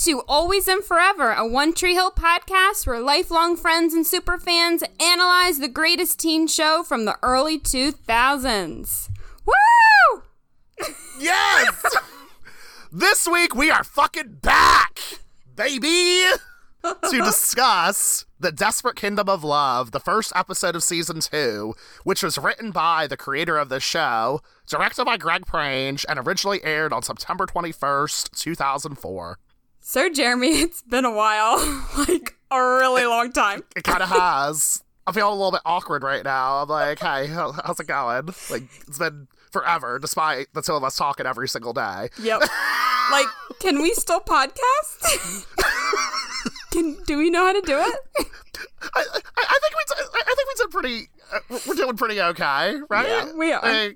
to Always and Forever, a One Tree Hill podcast where lifelong friends and superfans analyze the greatest teen show from the early 2000s. Woo! Yes! This week we are fucking back, baby, to discuss The Desperate Kingdom of Love, the first episode of Season 2, which was written by the creator of the show, directed by Greg Prange, and originally aired on September 21st, 2004. So, Jeremy, it's been a while. Like, a really long time. It kind of has. I feel a little bit awkward right now. I'm like, hey, how's it going? Like, it's been forever, despite the two of us talking every single day. Yep. Like, can we still podcast? Do we know how to do it? We're doing pretty okay, right? Yeah, we are.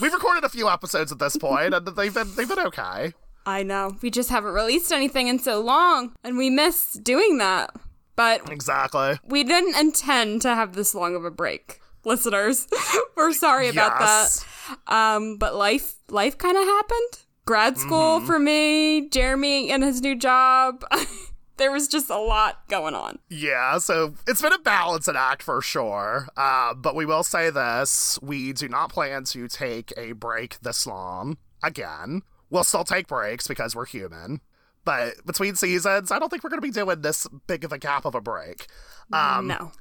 We've recorded a few episodes at this point, and they've been okay. I know. We just haven't released anything in so long, and we miss doing that. But exactly, we didn't intend to have this long of a break, listeners. We're sorry about that. But life kind of happened. Grad school for me, Jeremy and his new job. There was just a lot going on. Yeah, so it's been a balancing act for sure. But we will say this. We do not plan to take a break this long. Again, we'll still take breaks because we're human. But between seasons, I don't think we're going to be doing this big of a gap of a break. No.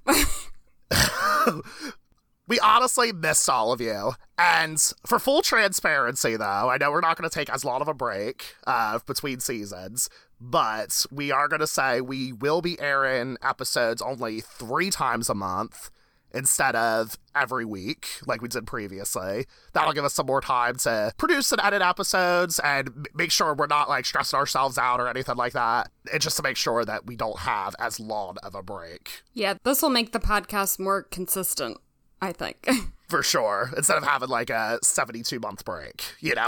We honestly missed all of you. And for full transparency, though, I know we're not going to take as long of a break between seasons, but we are going to say we will be airing episodes only 3 times a month instead of every week, like we did previously. That'll give us some more time to produce and edit episodes and make sure we're not, like, stressing ourselves out or anything like that. It's just to make sure that we don't have as long of a break. Yeah, this will make the podcast more consistent, I think. For sure. Instead of having, like, a 72-month break, you know?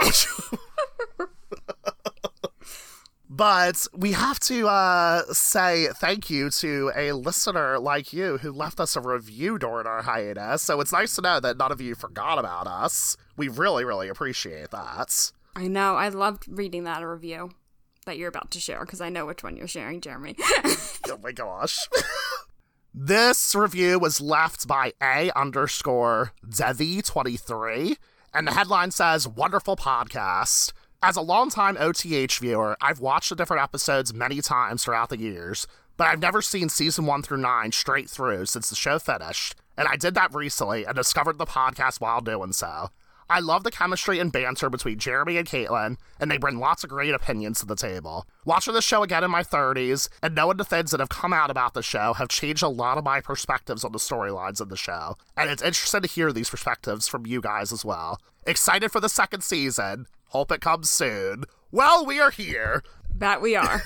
But we have to say thank you to a listener like you who left us a review during our hiatus. So it's nice to know that none of you forgot about us. We really, really appreciate that. I know. I loved reading that review that you're about to share, because I know which one you're sharing, Jeremy. Oh my gosh. This review was left by A_Devi23, and the headline says, "Wonderful podcast. As a longtime OTH viewer, I've watched the different episodes many times throughout the years, but I've never seen season 1 through 9 straight through since the show finished, and I did that recently and discovered the podcast while doing so. I love the chemistry and banter between Jeremy and Caitlin, and they bring lots of great opinions to the table. Watching the show again in my 30s, and knowing the things that have come out about the show have changed a lot of my perspectives on the storylines of the show, and it's interesting to hear these perspectives from you guys as well. Excited for the 2nd season. Hope it comes soon." Well, we are here. That we are.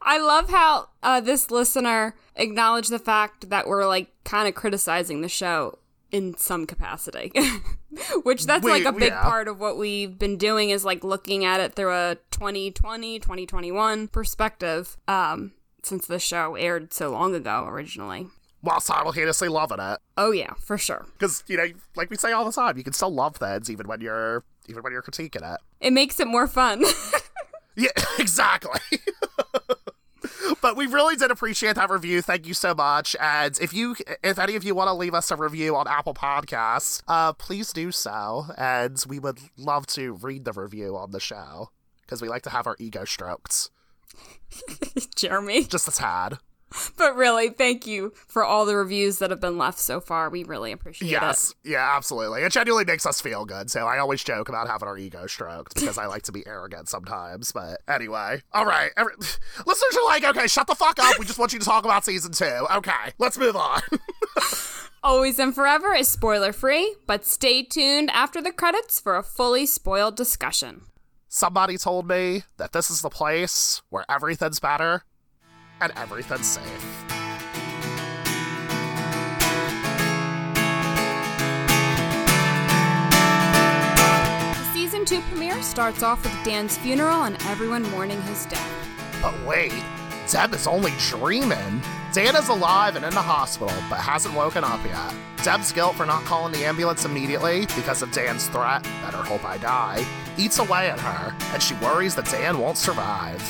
I love how this listener acknowledged the fact that we're, like, kind of criticizing the show in some capacity, which that's like a big part of what we've been doing is, like, looking at it through a 2020, 2021 perspective since the show aired so long ago originally. While simultaneously loving it. Oh, yeah, for sure. Because, you know, like we say all the time, you can still love things even when you're critiquing it. It makes it more fun. Yeah, exactly. But we really did appreciate that review. Thank you so much. And if any of you want to leave us a review on Apple Podcasts, please do so. And we would love to read the review on the show, because we like to have our ego stroked. Jeremy. Just a tad. But really, thank you for all the reviews that have been left so far. We really appreciate it. Yes, yeah, absolutely. It genuinely makes us feel good, so I always joke about having our ego stroked, because I like to be arrogant sometimes. But anyway, all right. Listeners are like, okay, shut the fuck up. We just want you to talk about season 2. Okay, let's move on. Always and Forever is spoiler-free, but stay tuned after the credits for a fully spoiled discussion. Somebody told me that this is the place where everything's better and everything's safe. The season 2 premiere starts off with Dan's funeral and everyone mourning his death. But wait, Deb is only dreaming. Dan is alive and in the hospital, but hasn't woken up yet. Deb's guilt for not calling the ambulance immediately because of Dan's threat, "Better hope I die," eats away at her, and she worries that Dan won't survive.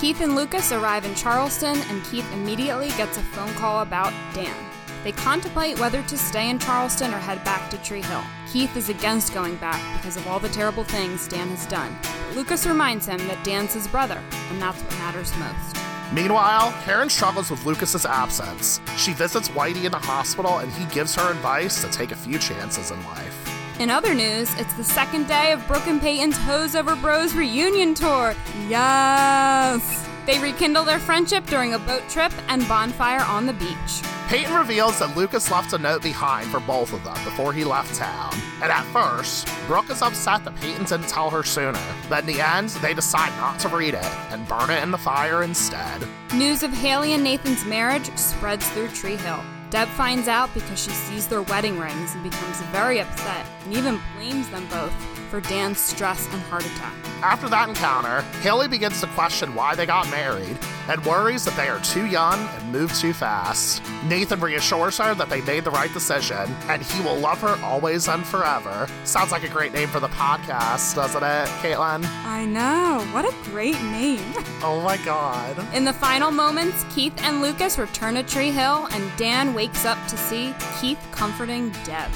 Keith and Lucas arrive in Charleston, and Keith immediately gets a phone call about Dan. They contemplate whether to stay in Charleston or head back to Tree Hill. Keith is against going back because of all the terrible things Dan has done. But Lucas reminds him that Dan's his brother, and that's what matters most. Meanwhile, Karen struggles with Lucas's absence. She visits Whitey in the hospital, and he gives her advice to take a few chances in life. In other news, it's the second day of Brooke and Peyton's Hoes Over Bros reunion tour. Yes! They rekindle their friendship during a boat trip and bonfire on the beach. Peyton reveals that Lucas left a note behind for both of them before he left town. And at first, Brooke is upset that Peyton didn't tell her sooner. But in the end, they decide not to read it and burn it in the fire instead. News of Haley and Nathan's marriage spreads through Tree Hill. Deb finds out because she sees their wedding rings and becomes very upset and even blames them both for Dan's stress and heart attack. After that encounter, Haley begins to question why they got married and worries that they are too young and move too fast. Nathan reassures her that they made the right decision and he will love her always and forever. Sounds like a great name for the podcast, doesn't it, Caitlin? I know. What a great name. Oh my God. In the final moments, Keith and Lucas return to Tree Hill and Dan wakes up to see Keith comforting Deb.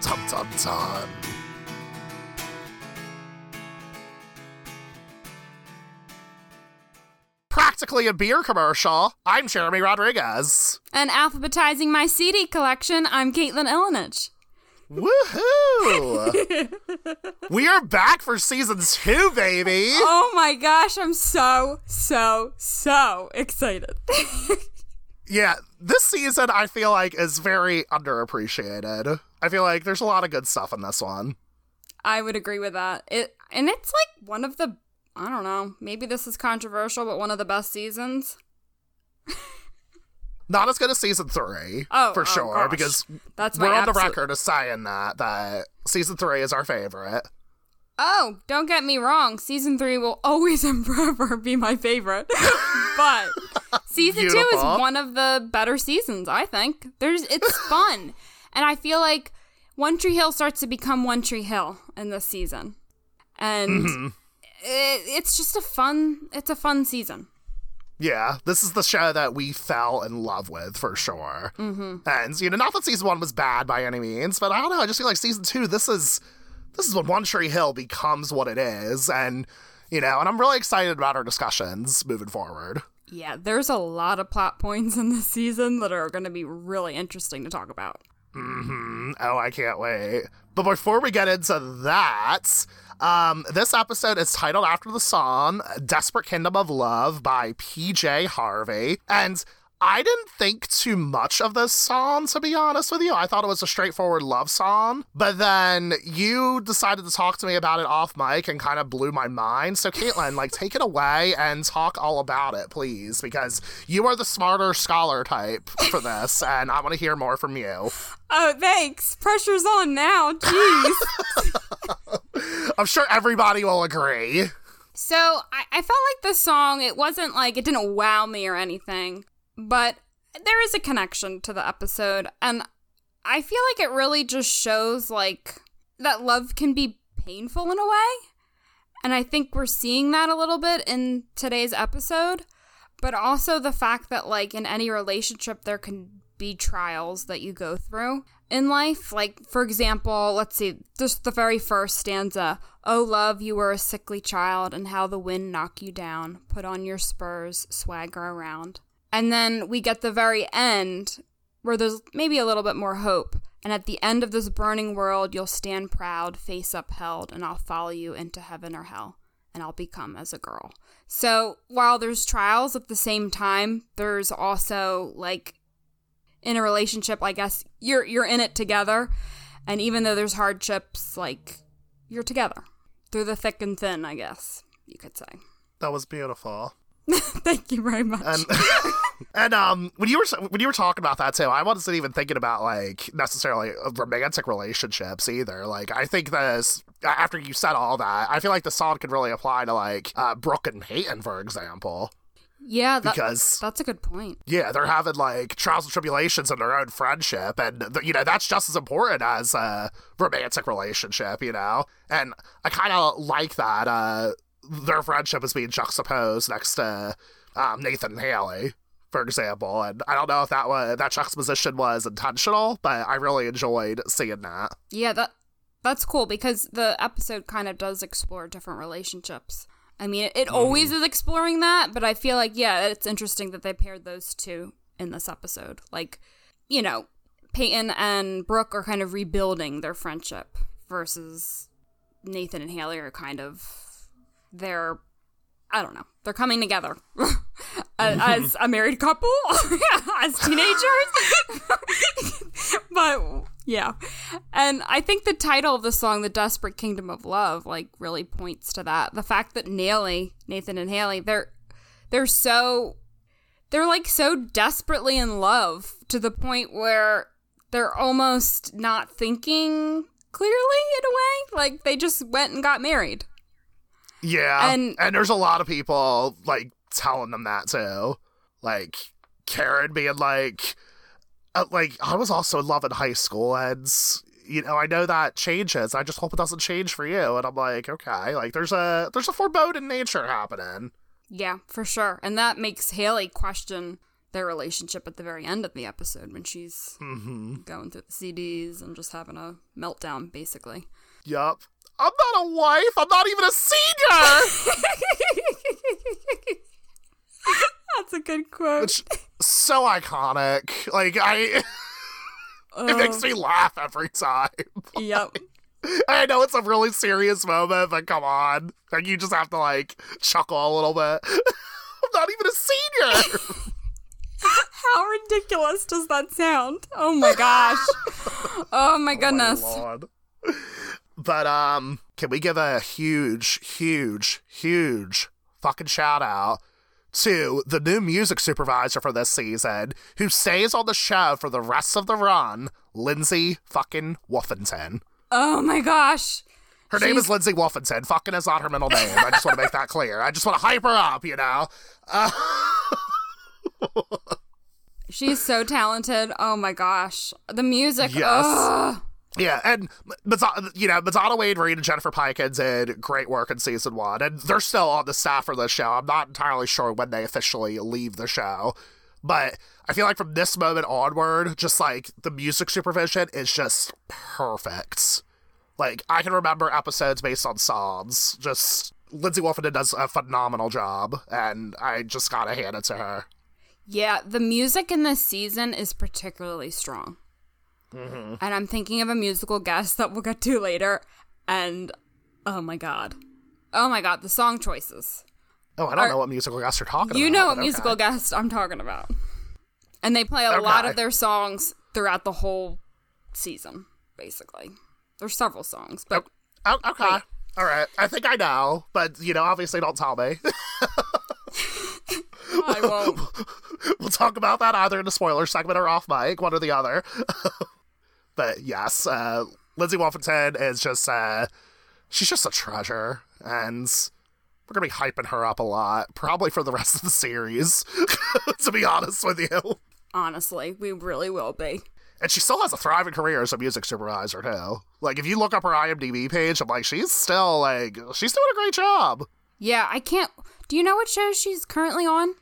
Dum dum dum. Practically a beer commercial. I'm Jeremy Rodriguez. And alphabetizing my CD collection, I'm Caitlin Illenich. Woohoo! We are back for season 2, baby! Oh my gosh, I'm so excited. Yeah, this season I feel like is very underappreciated. I feel like there's a lot of good stuff in this one. I would agree with that. And it's like one of the, I don't know, maybe this is controversial, but one of the best seasons. Not as good as season 3, sure, gosh. Because that's we're on the record of saying that season 3 is our favorite. Oh, don't get me wrong. Season 3 will always and forever be my favorite. But season 2 is one of the better seasons, I think. It's fun. And I feel like One Tree Hill starts to become One Tree Hill in this season. And It's just a fun season. Yeah, this is the show that we fell in love with, for sure. Mm-hmm. And, not that season 1 was bad by any means, but I don't know, I just feel like season 2, this is when One Tree Hill becomes what it is, and I'm really excited about our discussions moving forward. Yeah, there's a lot of plot points in this season that are going to be really interesting to talk about. Mm-hmm. Oh, I can't wait. But before we get into that, this episode is titled after the song Desperate Kingdom of Love by PJ Harvey. And I didn't think too much of this song, to be honest with you. I thought it was a straightforward love song. But then you decided to talk to me about it off mic and kind of blew my mind. So, Caitlin, take it away and talk all about it, please. Because you are the smarter scholar type for this, and I want to hear more from you. Oh, thanks. Pressure's on now. Jeez. I'm sure everybody will agree. So, I felt like this song, it wasn't it didn't wow me or anything. But there is a connection to the episode, and I feel like it really just shows, that love can be painful in a way, and I think we're seeing that a little bit in today's episode, but also the fact that, in any relationship, there can be trials that you go through in life. For example, let's see, just the very first stanza, "Oh, love, you were a sickly child, and how the wind knocked you down. Put on your spurs, swagger around." And then we get the very end where there's maybe a little bit more hope. "And at the end of this burning world, you'll stand proud, face upheld, and I'll follow you into heaven or hell, and I'll become as a girl." So while there's trials at the same time, there's also in a relationship, I guess you're in it together. And even though there's hardships, you're together through the thick and thin, I guess you could say. That was beautiful. Thank you very much. And when you were talking about that too, I wasn't even thinking about necessarily romantic relationships either. I think this, after you said all that, I feel like the song could really apply to Brooke and Peyton, for example. Yeah, because that's a good point. Yeah, they're having trials and tribulations in their own friendship, and that's just as important as a romantic relationship. And I kind of like that. their friendship is being juxtaposed next to Nathan and Haley, for example. And I don't know if that juxtaposition was intentional, but I really enjoyed seeing that. Yeah, that's cool, because the episode kind of does explore different relationships. I mean, it always is exploring that, but I feel like, yeah, it's interesting that they paired those two in this episode. Like, you know, Peyton and Brooke are kind of rebuilding their friendship versus Nathan and Haley are kind of, they're, I don't know, they're coming together as a married couple, as teenagers. But yeah. And I think the title of the song, The Desperate Kingdom of Love, like really points to that. The fact that Nathan and Haley, they're like so desperately in love to the point where they're almost not thinking clearly in a way. Like they just went and got married. Yeah. And there's a lot of people like telling them that too. Like Karen being like I was also in love in high school, and you know, I know that changes. I just hope it doesn't change for you. And I'm like, okay, like there's a foreboding nature happening. Yeah, for sure. And that makes Haley question their relationship at the very end of the episode when she's going through the CDs and just having a meltdown, basically. Yup. I'm not a wife. I'm not even a senior. That's a good quote. It's so iconic. Like, it makes me laugh every time. Yep. I know it's a really serious moment, but come on. Like, you just have to, like, chuckle a little bit. I'm not even a senior. How ridiculous does that sound? Oh, my gosh. Oh, my goodness. Oh, my Lord. But can we give a huge, huge, huge fucking shout out to the new music supervisor for this season, who stays on the show for the rest of the run, Lindsay fucking Wolfington. Oh my gosh. Her name is Lindsay Wolfington. Fucking is not her middle name. I just want to make that clear. I just want to hype her up, you know? She's so talented. Oh my gosh. The music. Yes. Ugh. Yeah, and, you know, Mazana Wade Reed and Jennifer Pykins did great work in season one, and they're still on the staff for the show. I'm not entirely sure when they officially leave the show, but I feel like from this moment onward, just, like, the music supervision is just perfect. Like, I can remember episodes based on songs. Just, Lindsay Wolfington does a phenomenal job, and I just gotta hand it to her. Yeah, the music in this season is particularly strong. Mm-hmm. And I'm thinking of a musical guest that we'll get to later, and oh my god, the song choices. Oh, I don't know what musical guest you're talking about. You know what musical guest I'm talking about. And they play a lot of their songs throughout the whole season, basically. There's several songs, but... Okay. Wait. All right. I think I know, but, you know, obviously don't tell me. I won't. We'll talk about that either in the spoiler segment or off mic, one or the other. But yes, Lindsay Wolfington is just, she's just a treasure, and we're going to be hyping her up a lot, probably for the rest of the series, to be honest with you. Honestly, we really will be. And she still has a thriving career as a music supervisor, too. Like, if you look up her IMDb page, I'm like, she's still, like, she's doing a great job. Yeah, I can't, do you know what show she's currently on?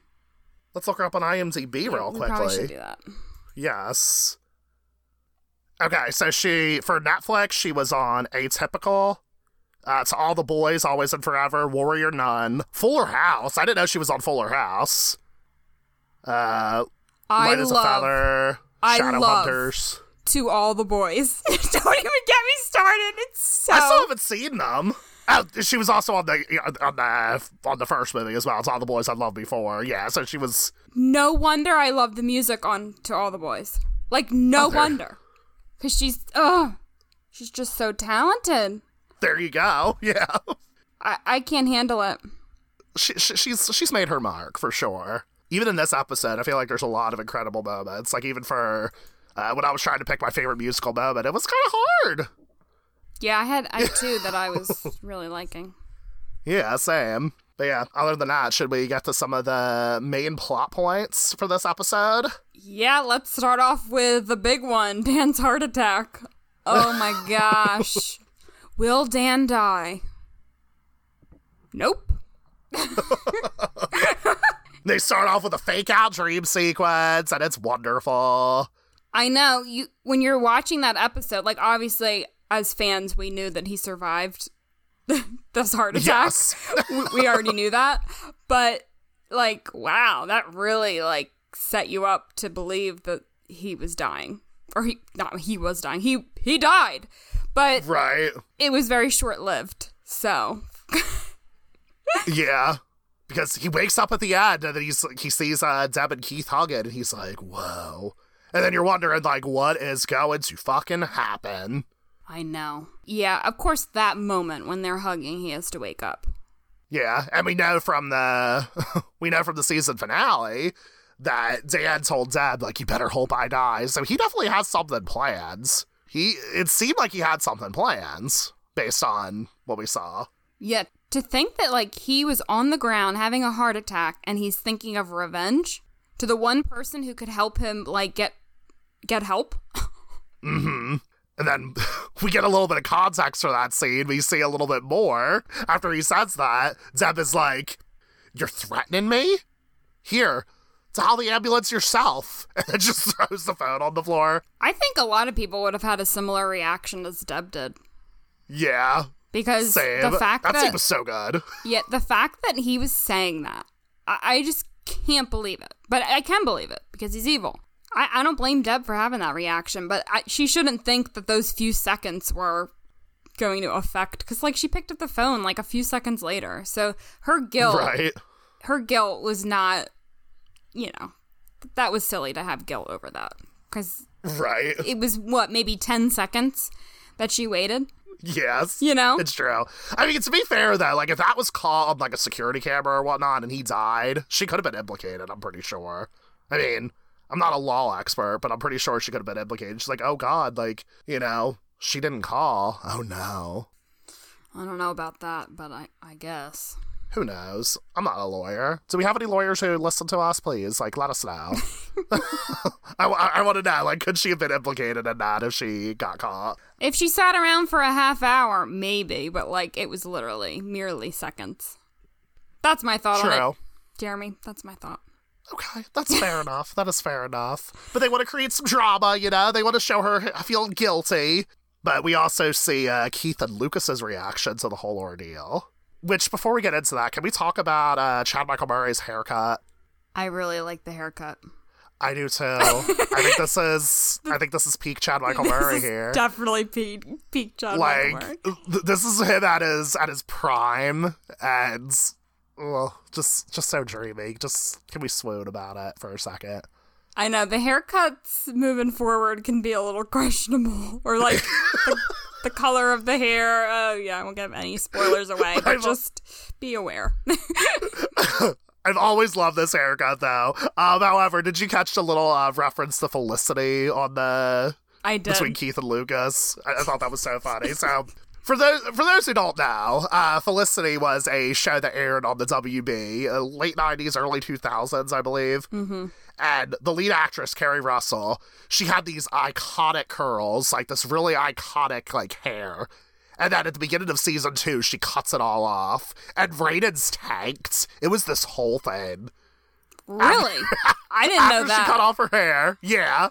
Let's look her up on IMDb real quickly. We probably should do that. Yes. Okay, so for Netflix, she was on Atypical. It's All the Boys, Always and Forever, Warrior Nun, Fuller House. I didn't know she was on Fuller House. Light as a Feather, Shadowhunters. To All the Boys. Don't even get me started. It's so... I still haven't seen them. Oh, she was also on the first movie as well. It's All the Boys I Loved Before. Yeah, so she was... No wonder I love the music on To All the Boys. Like, no wonder. Because she's just so talented. There you go. Yeah. I can't handle it. She's made her mark, for sure. Even in this episode, I feel like there's a lot of incredible moments. Like, even for when I was trying to pick my favorite musical moment, it was kind of hard. Yeah, I had two that I was really liking. Yeah, same. But yeah, other than that, should we get to some of the main plot points for this episode? Yeah, let's start off with the big one, Dan's heart attack. Oh my gosh. Will Dan die? Nope. They start off with a fake-out dream sequence, and it's wonderful. I know. When you're watching that episode, like, obviously, as fans, we knew that he survived those heart attacks. Yes. We already knew that. But, like, wow, that really, like, set you up to believe that he was dying. Or he was dying. He died. But right. It was very short-lived, so. Yeah. Because he wakes up at the end, and then he sees Deb and Keith hugging, and he's like, whoa. And then you're wondering, like, what is going to fucking happen? I know. Yeah, of course that moment when they're hugging, he has to wake up. Yeah, and we know from the season finale that Dan told Deb, like, you better hope I die. So he definitely has something planned. It seemed like he had something planned, based on what we saw. Yeah. To think that, like, he was on the ground having a heart attack and he's thinking of revenge to the one person who could help him, like, get help. Mm-hmm. And then we get a little bit of context for that scene. We see a little bit more. After he says that, Deb is like, you're threatening me? Here, dial the ambulance yourself. And then just throws the phone on the floor. I think a lot of people would have had a similar reaction as Deb did. Yeah. Because same. The fact that scene was so good. Yeah, the fact that he was saying that, I just can't believe it. But I can believe it, because he's evil. I don't blame Deb for having that reaction, but she shouldn't think that those few seconds were going to affect, because, like, she picked up the phone, like, a few seconds later. So her guilt, right. Her guilt was not, you know, that was silly to have guilt over that, because right. It was, what, maybe 10 seconds that she waited? Yes. You know? It's true. I mean, to be fair, though, like, if that was called, like, a security camera or whatnot, and he died, she could have been implicated, I'm pretty sure. I mean, I'm not a law expert, but I'm pretty sure she could have been implicated. She's like, oh, God, like, you know, she didn't call. Oh, no. I don't know about that, but I guess. Who knows? I'm not a lawyer. Do we have any lawyers who listen to us, please? Like, let us know. I want to know, like, could she have been implicated in that if she got caught? If she sat around for a half hour, maybe, but, like, it was literally merely seconds. That's my thought on it. Jeremy, that's my thought. Okay, that's fair enough. That is fair enough. But they want to create some drama, you know? They want to show her feeling guilty. But we also see Keith and Lucas's reaction to the whole ordeal. Which, before we get into that, can we talk about Chad Michael Murray's haircut? I really like the haircut. I do too. I think this is peak Chad Michael Murray here. Definitely peak Chad Michael Murray. This is him at his prime, and well, just so dreamy. Just can we swoon about it for a second? I know the haircuts moving forward can be a little questionable, or like. The color of the hair. Oh, yeah, I won't give any spoilers away, but just be aware. I've always loved this haircut, though. However, did you catch the little reference to Felicity on the... I did. Between Keith and Lucas? I thought that was so funny. So, for those who don't know, Felicity was a show that aired on the WB, late 90s, early 2000s, I believe. Mm-hmm. And the lead actress, Keri Russell, she had these iconic curls, like this really iconic, like, hair. And then at the beginning of season 2, she cuts it all off. And Raiden's tanked. It was this whole thing. Really? I didn't know that. She cut off her hair. Yeah.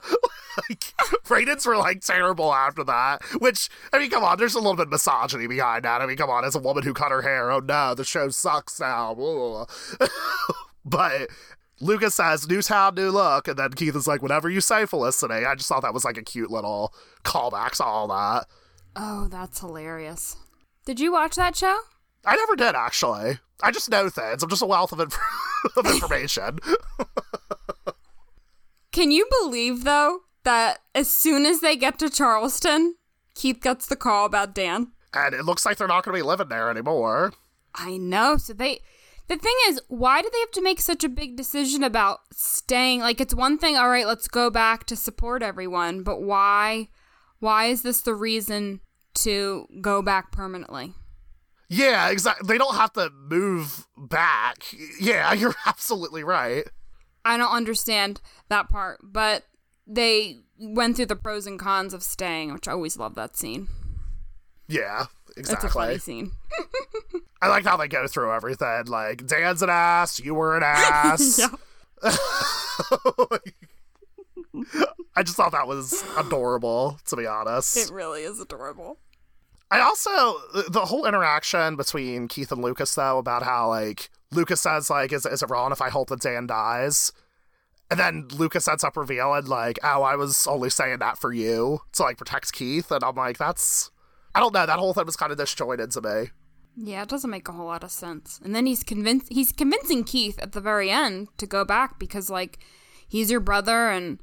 Like, ratings were, like, terrible after that. Which, I mean, come on, there's a little bit of misogyny behind that. I mean, come on, as a woman who cut her hair, oh no, the show sucks now. But Lucas says, new town, new look, and then Keith is like, whatever you say, Felicity. I just thought that was, like, a cute little callback to all that. Oh, that's hilarious. Did you watch that show? I never did, actually. I just know things. I'm just a wealth of information. Can you believe, though, that as soon as they get to Charleston, Keith gets the call about Dan? And it looks like they're not going to be living there anymore. I know. So the thing is, why do they have to make such a big decision about staying? Like, it's one thing, all right, let's go back to support everyone. But why is this the reason to go back permanently? Yeah, exactly. They don't have to move back. Yeah, you're absolutely right. I don't understand that part, but they went through the pros and cons of staying, which I always love that scene. Yeah, exactly. It's a funny scene. I liked how they go through everything. Like, Dan's an ass. You were an ass. I just thought that was adorable, to be honest. It really is adorable. I also, the whole interaction between Keith and Lucas, though, about how, like, Lucas says, like, is it wrong if I hope that Dan dies? And then Lucas ends up revealing, like, oh, I was only saying that for you to, like, protect Keith. And I'm like, that's, I don't know, that whole thing was kind of disjointed to me. Yeah, it doesn't make a whole lot of sense. And then he's convincing Keith at the very end to go back because, like, he's your brother and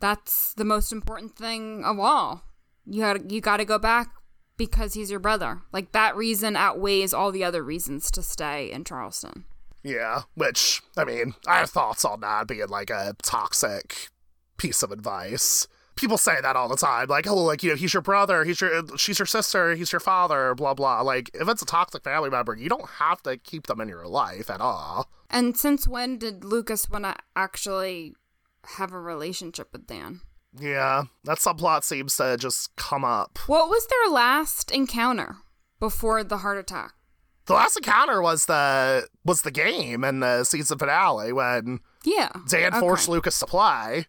that's the most important thing of all. You got to go back because he's your brother. Like, that reason outweighs all the other reasons to stay in Charleston. Yeah, which, I mean, I have thoughts on that being, like, a toxic piece of advice. People say that all the time, like, oh, like, you know, he's your brother, she's your sister, he's your father, blah, blah. Like, if it's a toxic family member, you don't have to keep them in your life at all. And since when did Lucas want to actually have a relationship with Dan? Yeah, that subplot seems to just come up. What was their last encounter before the heart attack? The last encounter was the game in the season finale when Dan forced Lucas to play.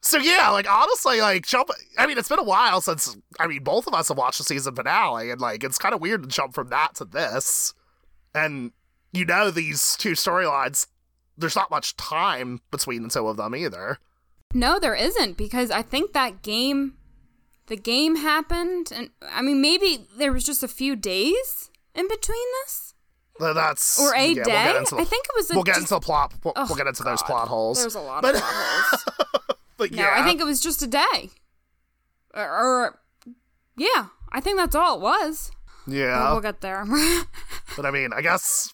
So, yeah, like, honestly, like, it's been a while since, I mean, both of us have watched the season finale, and, like, it's kind of weird to jump from that to this. And, you know, these two storylines, there's not much time between the two of them either. No, there isn't, because I think that game, the game happened, and, I mean, maybe there was just a few days in between this? Or a day? I think it was a... We'll get into those plot holes. There's a lot of plot holes. But no, yeah. I think it was just a day. Or, I think that's all it was. Yeah. We'll get there. But I guess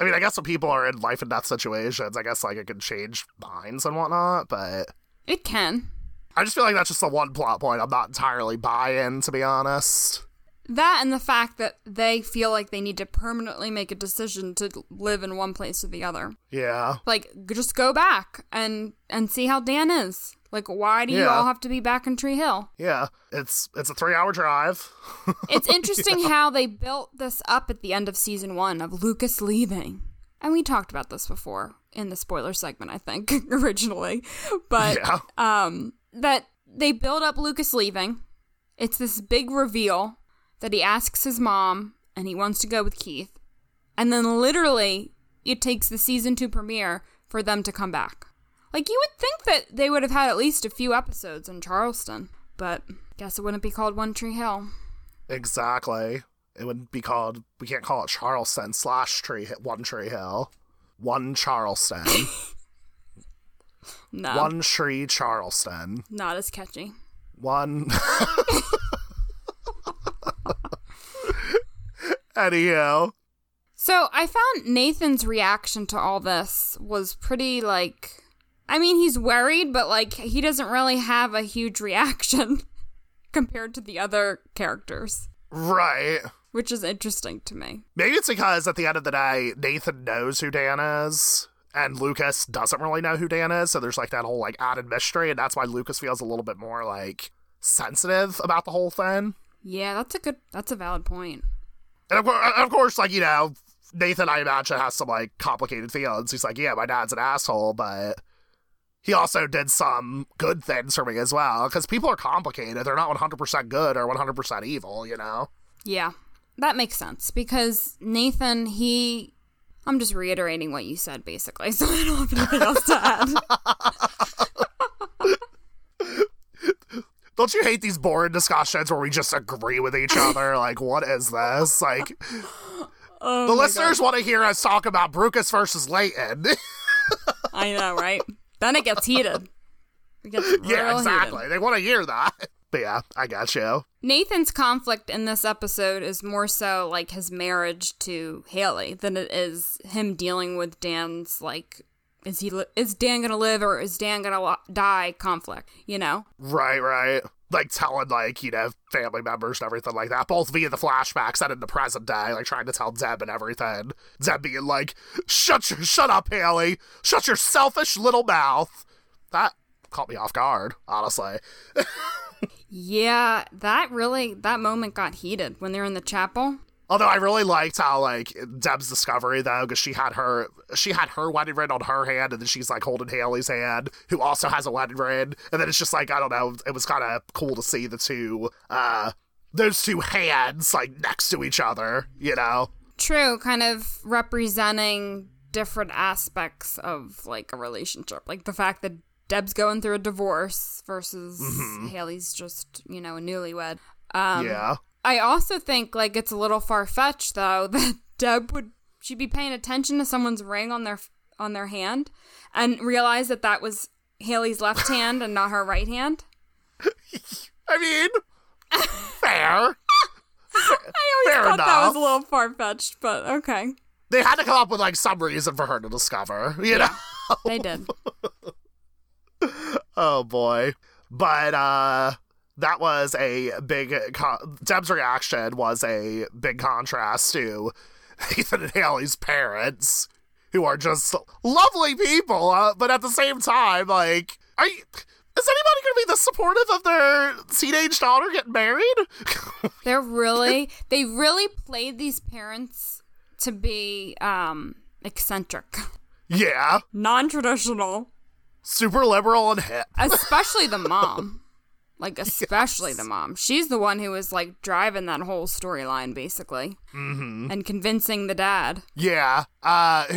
when people are in life and death situations, I guess, like, it can change minds and whatnot, but... It can. I just feel like that's just the one plot point I'm not entirely buying, to be honest. That and the fact that they feel like they need to permanently make a decision to live in one place or the other. Yeah. Like, just go back and see how Dan is. Like, why do you all have to be back in Tree Hill? Yeah, it's a 3-hour drive. It's interesting how they built this up at the end of season 1 of Lucas leaving. And we talked about this before in the spoiler segment, I think, originally. But that they build up Lucas leaving. It's this big reveal that he asks his mom and he wants to go with Keith. And then literally it takes the season 2 premiere for them to come back. Like, you would think that they would have had at least a few episodes in Charleston, but I guess it wouldn't be called One Tree Hill. Exactly. It wouldn't be called, we can't call it Charleston / One Tree Hill. One Charleston. No. One Tree Charleston. Not as catchy. One. Anyhow. So I found Nathan's reaction to all this was pretty, like, I mean, he's worried, but, like, he doesn't really have a huge reaction compared to the other characters. Right. Which is interesting to me. Maybe it's because at the end of the day, Nathan knows who Dan is, and Lucas doesn't really know who Dan is, so there's, like, that whole, like, added mystery, and that's why Lucas feels a little bit more, like, sensitive about the whole thing. Yeah, that's a valid point. And of course, like, you know, Nathan, I imagine, has some, like, complicated feelings. He's like, yeah, my dad's an asshole, but he also did some good things for me as well. Because people are complicated. They're not 100% good or 100% evil, you know? Yeah, that makes sense. Because Nathan, I'm just reiterating what you said, basically, so I don't have anything else to add. Don't you hate these boring discussions where we just agree with each other? Like, what is this? Like, oh, the listeners want to hear us talk about Brucus versus Leighton. I know, right? Then it gets heated. It gets real exactly. Heated. They want to hear that. But yeah, I got you. Nathan's conflict in this episode is more so, like, his marriage to Haley than it is him dealing with Dan's, like, is Dan gonna live or is Dan gonna die conflict, you know? Right. Like, telling, like, you know, family members and everything like that, both via the flashbacks and in the present day, like, trying to tell Deb and everything. Deb being like, shut up, Haley! Shut your selfish little mouth! That caught me off guard, honestly. Yeah, that moment got heated when they're in the chapel. Although I really liked how, like, Deb's discovery, though, because she had her wedding ring on her hand, and then she's, like, holding Haley's hand, who also has a wedding ring. And then it's just, like, I don't know, it was kind of cool to see the two, those two hands, like, next to each other, you know? True, kind of representing different aspects of, like, a relationship. Like, the fact that Deb's going through a divorce versus Haley's just, you know, a newlywed. Yeah. I also think, like, it's a little far-fetched, though, that Deb she'd be paying attention to someone's ring on their hand and realize that that was Haley's left hand and not her right hand. I mean, fair. I always thought that was a little far-fetched, but okay. They had to come up with, like, some reason for her to discover, you know? They did. Oh, boy. But, that was a big... Deb's reaction was a big contrast to Ethan and Haley's parents, who are just lovely people, but at the same time, like, is anybody going to be this supportive of their teenage daughter getting married? They really played these parents to be eccentric. Yeah. Non-traditional. Super liberal and hip. Especially the mom. Like, especially the mom. She's the one who was, like, driving that whole storyline, basically. Mm-hmm. And convincing the dad. Yeah. That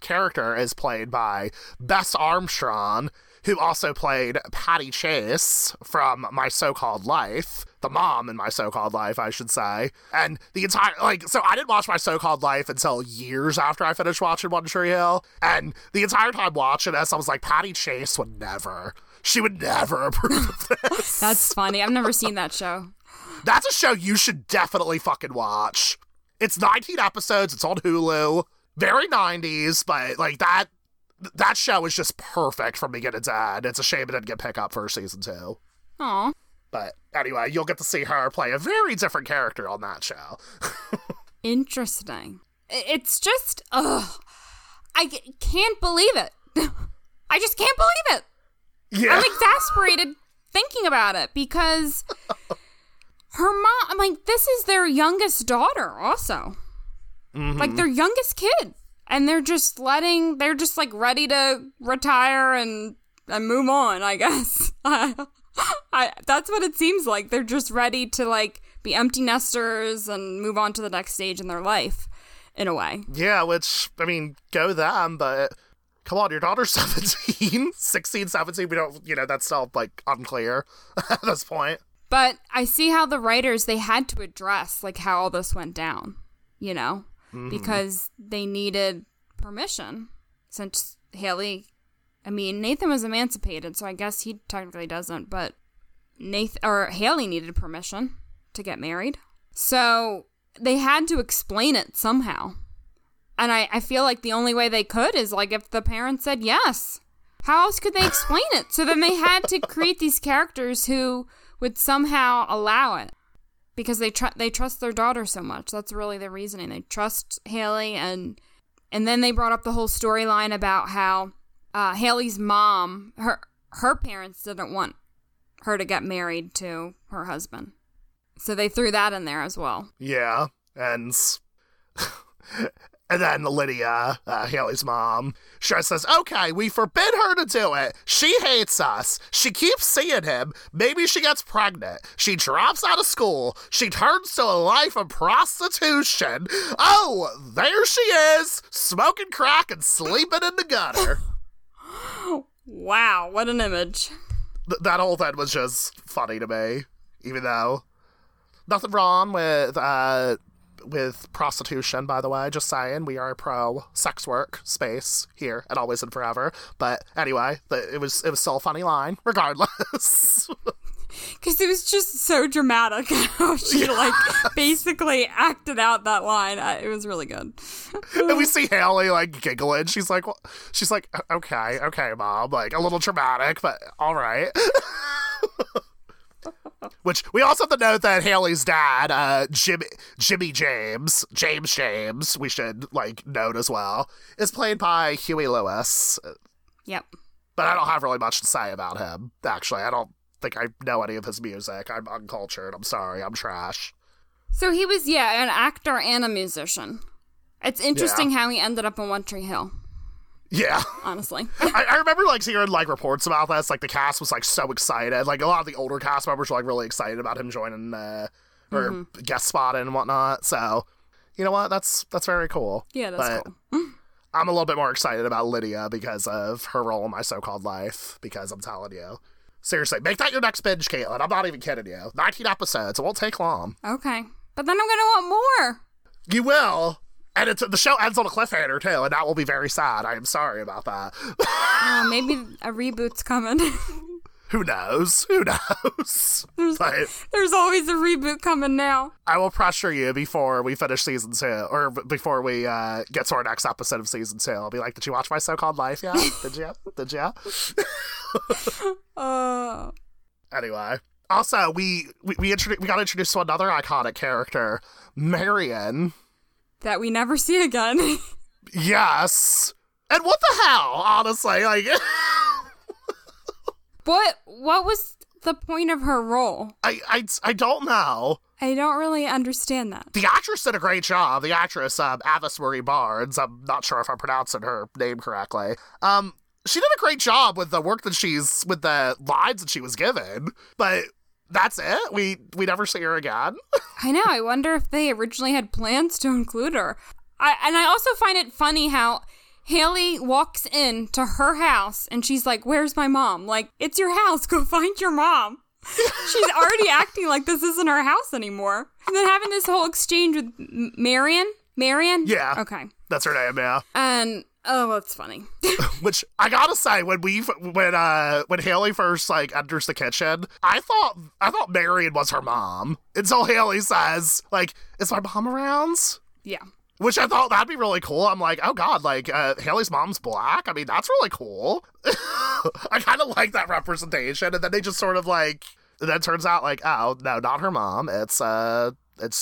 character is played by Bess Armstrong, who also played Patty Chase from My So-Called Life. The mom in My So-Called Life, I should say. And the entire, like, so I didn't watch My So-Called Life until years after I finished watching One Tree Hill. And the entire time watching this, I was like, Patty Chase would never... She would never approve of this. That's funny. I've never seen that show. That's a show you should definitely fucking watch. It's 19 episodes. It's on Hulu. Very 90s, but, like, that show is just perfect from beginning to end. It's a shame it didn't get picked up for season 2. Aw. But anyway, you'll get to see her play a very different character on that show. Interesting. It's just, ugh. I can't believe it. I just can't believe it. Yeah. I'm exasperated thinking about it because her mom, I'm like, this is their youngest daughter also. Mm-hmm. Like, their youngest kid. And they're just like ready to retire and move on, I guess. That's what it seems like. They're just ready to, like, be empty nesters and move on to the next stage in their life, in a way. Yeah, which, I mean, go them, but... Come on, your daughter's 17, 16, 17, we don't, you know, that's still, like, unclear at this point. But I see how the writers, they had to address, like, how all this went down, you know, because they needed permission since Haley, I mean, Nathan was emancipated, so I guess he technically doesn't, but Haley needed permission to get married. So they had to explain it somehow. And I feel like the only way they could is, like, if the parents said yes. How else could they explain it? So then they had to create these characters who would somehow allow it. Because they trust their daughter so much. That's really the reasoning. They trust Haley. And then they brought up the whole storyline about how Haley's mom, her parents didn't want her to get married to her husband. So they threw that in there as well. Yeah. And then Lydia, Haley's mom, sure says, okay, we forbid her to do it. She hates us. She keeps seeing him. Maybe she gets pregnant. She drops out of school. She turns to a life of prostitution. Oh, there she is, smoking crack and sleeping in the gutter. Wow, what an image. That whole thing was just funny to me, even though nothing wrong with prostitution, by the way, just saying, we are pro sex work space here and always and forever. But anyway, it was still a funny line, regardless. Because it was just so dramatic how she basically acted out that line. It was really good. And we see Haley, like, giggling. She's like, well, she's like, okay, mom, like, a little dramatic, but all right. Which we also have to note that Haley's dad, James, we should, like, note as well, is played by Huey Lewis. Yep. But I don't have really much to say about him, actually. I don't think I know any of his music. I'm uncultured. I'm sorry. I'm trash. So he was, yeah, an actor and a musician. It's interesting how he ended up in One Tree Hill. Yeah. Honestly. I remember, like, hearing, like, reports about this. Like, the cast was, like, so excited. Like, a lot of the older cast members were, like, really excited about him joining, or guest spotting and whatnot. So, you know what? That's very cool. Yeah, that's cool. I'm a little bit more excited about Lydia because of her role in My So-Called Life, because I'm telling you. Seriously, make that your next binge, Caitlin. I'm not even kidding you. 19 episodes. It won't take long. Okay. But then I'm going to want more. You will. And the show ends on a cliffhanger, too, and that will be very sad. I am sorry about that. Maybe a reboot's coming. Who knows? Who knows? There's always a reboot coming now. I will pressure you before we finish season 2, or before we get to our next episode of season 2. I'll be like, did you watch My So-Called Life yet? Did you? Anyway. Also, we got introduced to another iconic character, Marion. That we never see again. Yes. And what the hell, honestly? Like, what was the point of her role? I don't know. I don't really understand that. The actress did a great job. The actress, Avis Marie Barnes. I'm not sure if I'm pronouncing her name correctly. She did a great job with the work that with the lines that she was given. But that's it? We never see her again? I know. I wonder if they originally had plans to include her. And I also find it funny how Haley walks in to her house and she's like, where's my mom? Like, it's your house. Go find your mom. She's already acting like this isn't her house anymore. And then having this whole exchange with Marion. Marion? Yeah. Okay. That's her name, yeah. And... oh, that's funny. Which I gotta say, when Haley first like enters the kitchen, I thought Marion was her mom until Haley says, like, "Is my mom around?" Yeah. Which I thought that'd be really cool. I'm like, oh god, like Haley's mom's black. I mean, that's really cool. I kind of like that representation. And then they just sort of like, and then it turns out like, oh no, not her mom. It's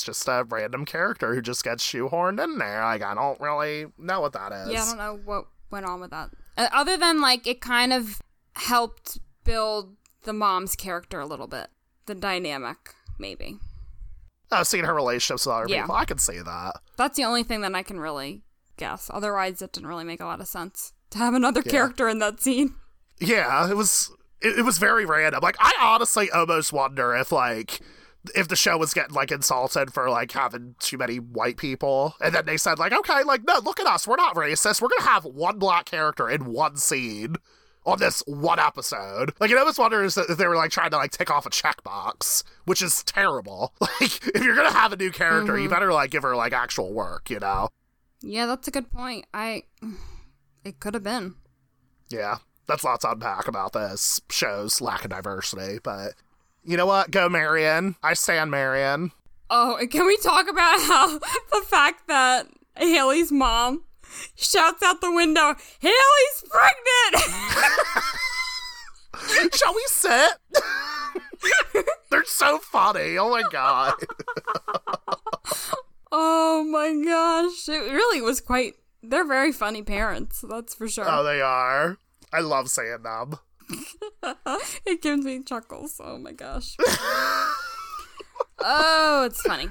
just a random character who just gets shoehorned in there. Like, I don't really know what that is. Yeah, I don't know what went on with that. Other than, like, it kind of helped build the mom's character a little bit. The dynamic, maybe. I've seen her relationships with other people. I can see that. That's the only thing that I can really guess. Otherwise, it didn't really make a lot of sense to have another character in that scene. Yeah, it was very random. Like, I honestly almost wonder if, like... if the show was getting, like, insulted for, like, having too many white people. And then they said, like, okay, like, no, look at us. We're not racist. We're going to have one black character in one scene on this one episode. Like, I always wonder if they were, like, trying to, like, tick off a checkbox, which is terrible. Like, if you're going to have a new character, you better, like, give her, like, actual work, you know? Yeah, that's a good point. It could have been. Yeah, that's lots to unpack about this show's lack of diversity, but... you know what? Go Marion. I stand Marion. Oh, and can we talk about how the fact that Haley's mom shouts out the window, Haley's pregnant! Shall we sit? They're so funny. Oh, my God. Oh, my gosh. It really was quite... they're very funny parents, that's for sure. Oh, they are. I love seeing them. It gives me chuckles. Oh my gosh. Oh, it's funny.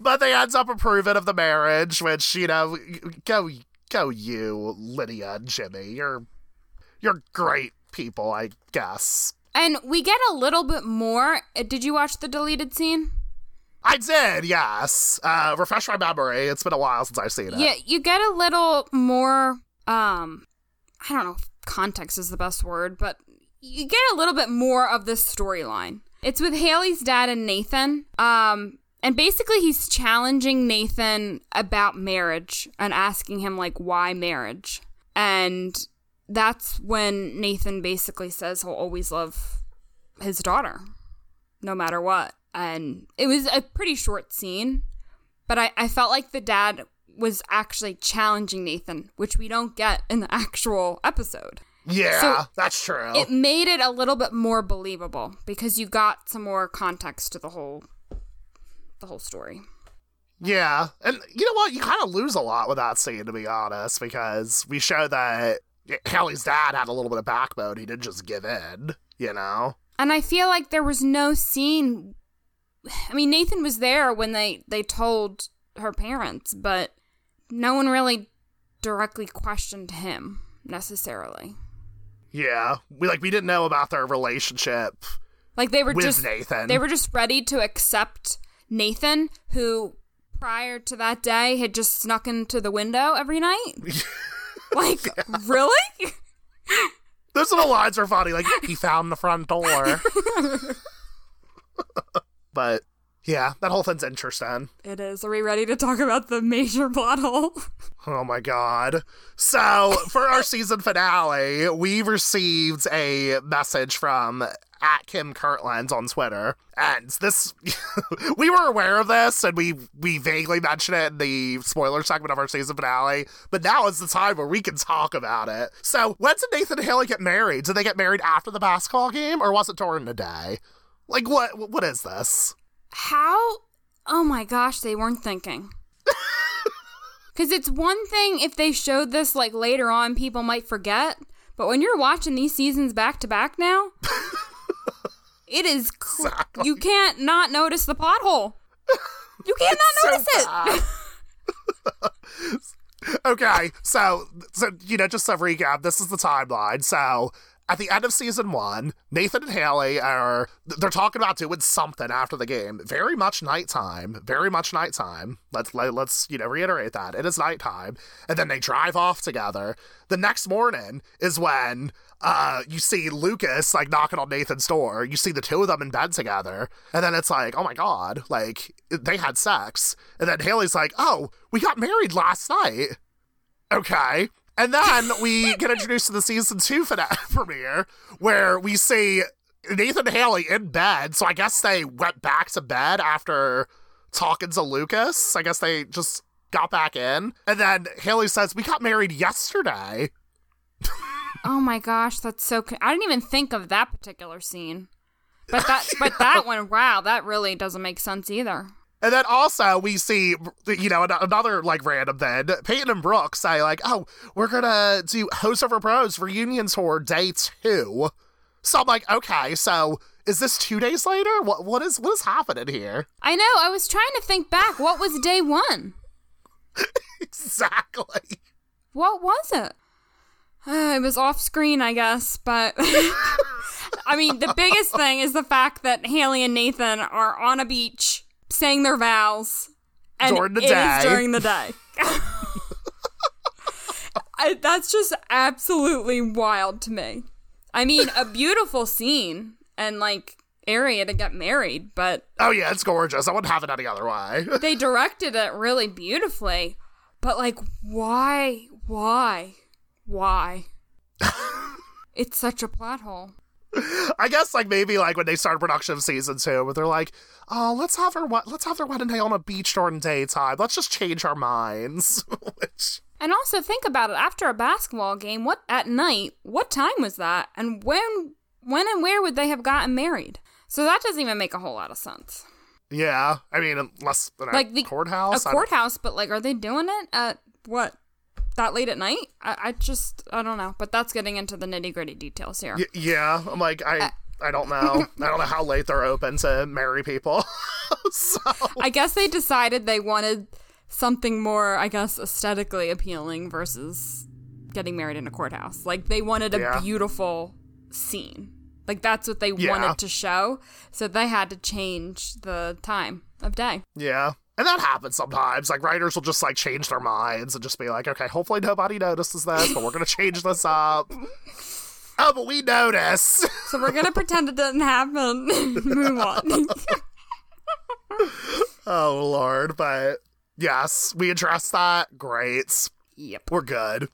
But they ends up approving of the marriage, which, you know, go you, Lydia and Jimmy. You're great people, I guess. And we get a little bit more. Did you watch the deleted scene? I did, yes. Refresh my memory. It's been a while since I've seen it. Yeah, you get a little more, I don't know if context is the best word, but you get a little bit more of this storyline. It's with Haley's dad and Nathan, and basically he's challenging Nathan about marriage and asking him, like, why marriage? And that's when Nathan basically says he'll always love his daughter, no matter what. And it was a pretty short scene, but I felt like the dad was actually challenging Nathan, which we don't get in the actual episode. Yeah, so that's true. It made it a little bit more believable because you got some more context to the whole story. Yeah, and you know what? You kind of lose a lot with that scene, to be honest, because we show that Haley's dad had a little bit of backbone. He didn't just give in, you know? And I feel like there was no scene I mean, Nathan was there when they told her parents, but no one really directly questioned him necessarily. Yeah, we didn't know about their relationship. They were just ready to accept Nathan, who prior to that day had just snuck into the window every night. Really? Those little lines are funny. He found the front door. But yeah, that whole thing's interesting. It is. Are we ready to talk about the major plot hole? Oh my God. So for our season finale, we received a message from @KimKirtland on Twitter. And this, we were aware of this, and we vaguely mentioned it in the spoiler segment of our season finale, but now is the time where we can talk about it. So when did Nathan and Haley get married? Did they get married after the basketball game, or was it during the day? What is this? How? Oh my gosh, they weren't thinking. Because it's one thing if they showed this, later on, people might forget. But when you're watching these seasons back-to-back now, it is... Exactly. You can't not notice the plot hole. You can't not notice it. Okay, so, just to recap, this is the timeline. So... at the end of season 1, Nathan and Haley they're talking about doing something after the game. Very much nighttime. Very much nighttime. Let's reiterate that. It is nighttime. And then they drive off together. The next morning is when you see Lucas, knocking on Nathan's door. You see the two of them in bed together. And then it's oh my God, they had sex. And then Haley's oh, we got married last night. Okay. And then we get introduced to the season 2 premiere, where we see Nathan and Haley in bed. So I guess they went back to bed after talking to Lucas. I guess they just got back in. And then Haley says, we got married yesterday. Oh my gosh, that's so... I didn't even think of that particular scene. But that one, wow, that really doesn't make sense either. And then also we see, another random thing. Peyton and Brooke say oh, we're going to do Hoes Over Bros reunion tour day 2. So I'm okay, so is this 2 days later? What is happening here? I know. I was trying to think back. What was day 1? Exactly. What was it? It was off screen, I guess, but... I mean, the biggest thing is the fact that Haley and Nathan are on a beach... saying their vows, and it is during the day. That's just absolutely wild to me. I mean, a beautiful scene and area to get married, but oh yeah, it's gorgeous. I wouldn't have it any other way. They directed it really beautifully, but why? It's such a plot hole. I guess maybe when they started production of season 2, but they're oh, let's have their wedding day on a beach during daytime. Let's just change our minds. And also think about it, after a basketball game, what time was that? And when and where would they have gotten married? So that doesn't even make a whole lot of sense. Yeah. I mean, unless the courthouse. A courthouse, but are they doing it at what? That late at night? I don't know. But that's getting into the nitty-gritty details here. Yeah. I'm I don't know. I don't know how late they're open to marry people. So. I guess they decided they wanted something more, I guess, aesthetically appealing versus getting married in a courthouse. They wanted a beautiful scene. That's what they wanted to show. So they had to change the time of day. Yeah. And that happens sometimes. Writers will just, change their minds and just be okay, hopefully nobody notices this, but we're going to change this up. Oh, but we notice. So we're going to pretend it didn't happen. Move on. Oh, Lord. But, yes, we addressed that. Great. Yep. We're good.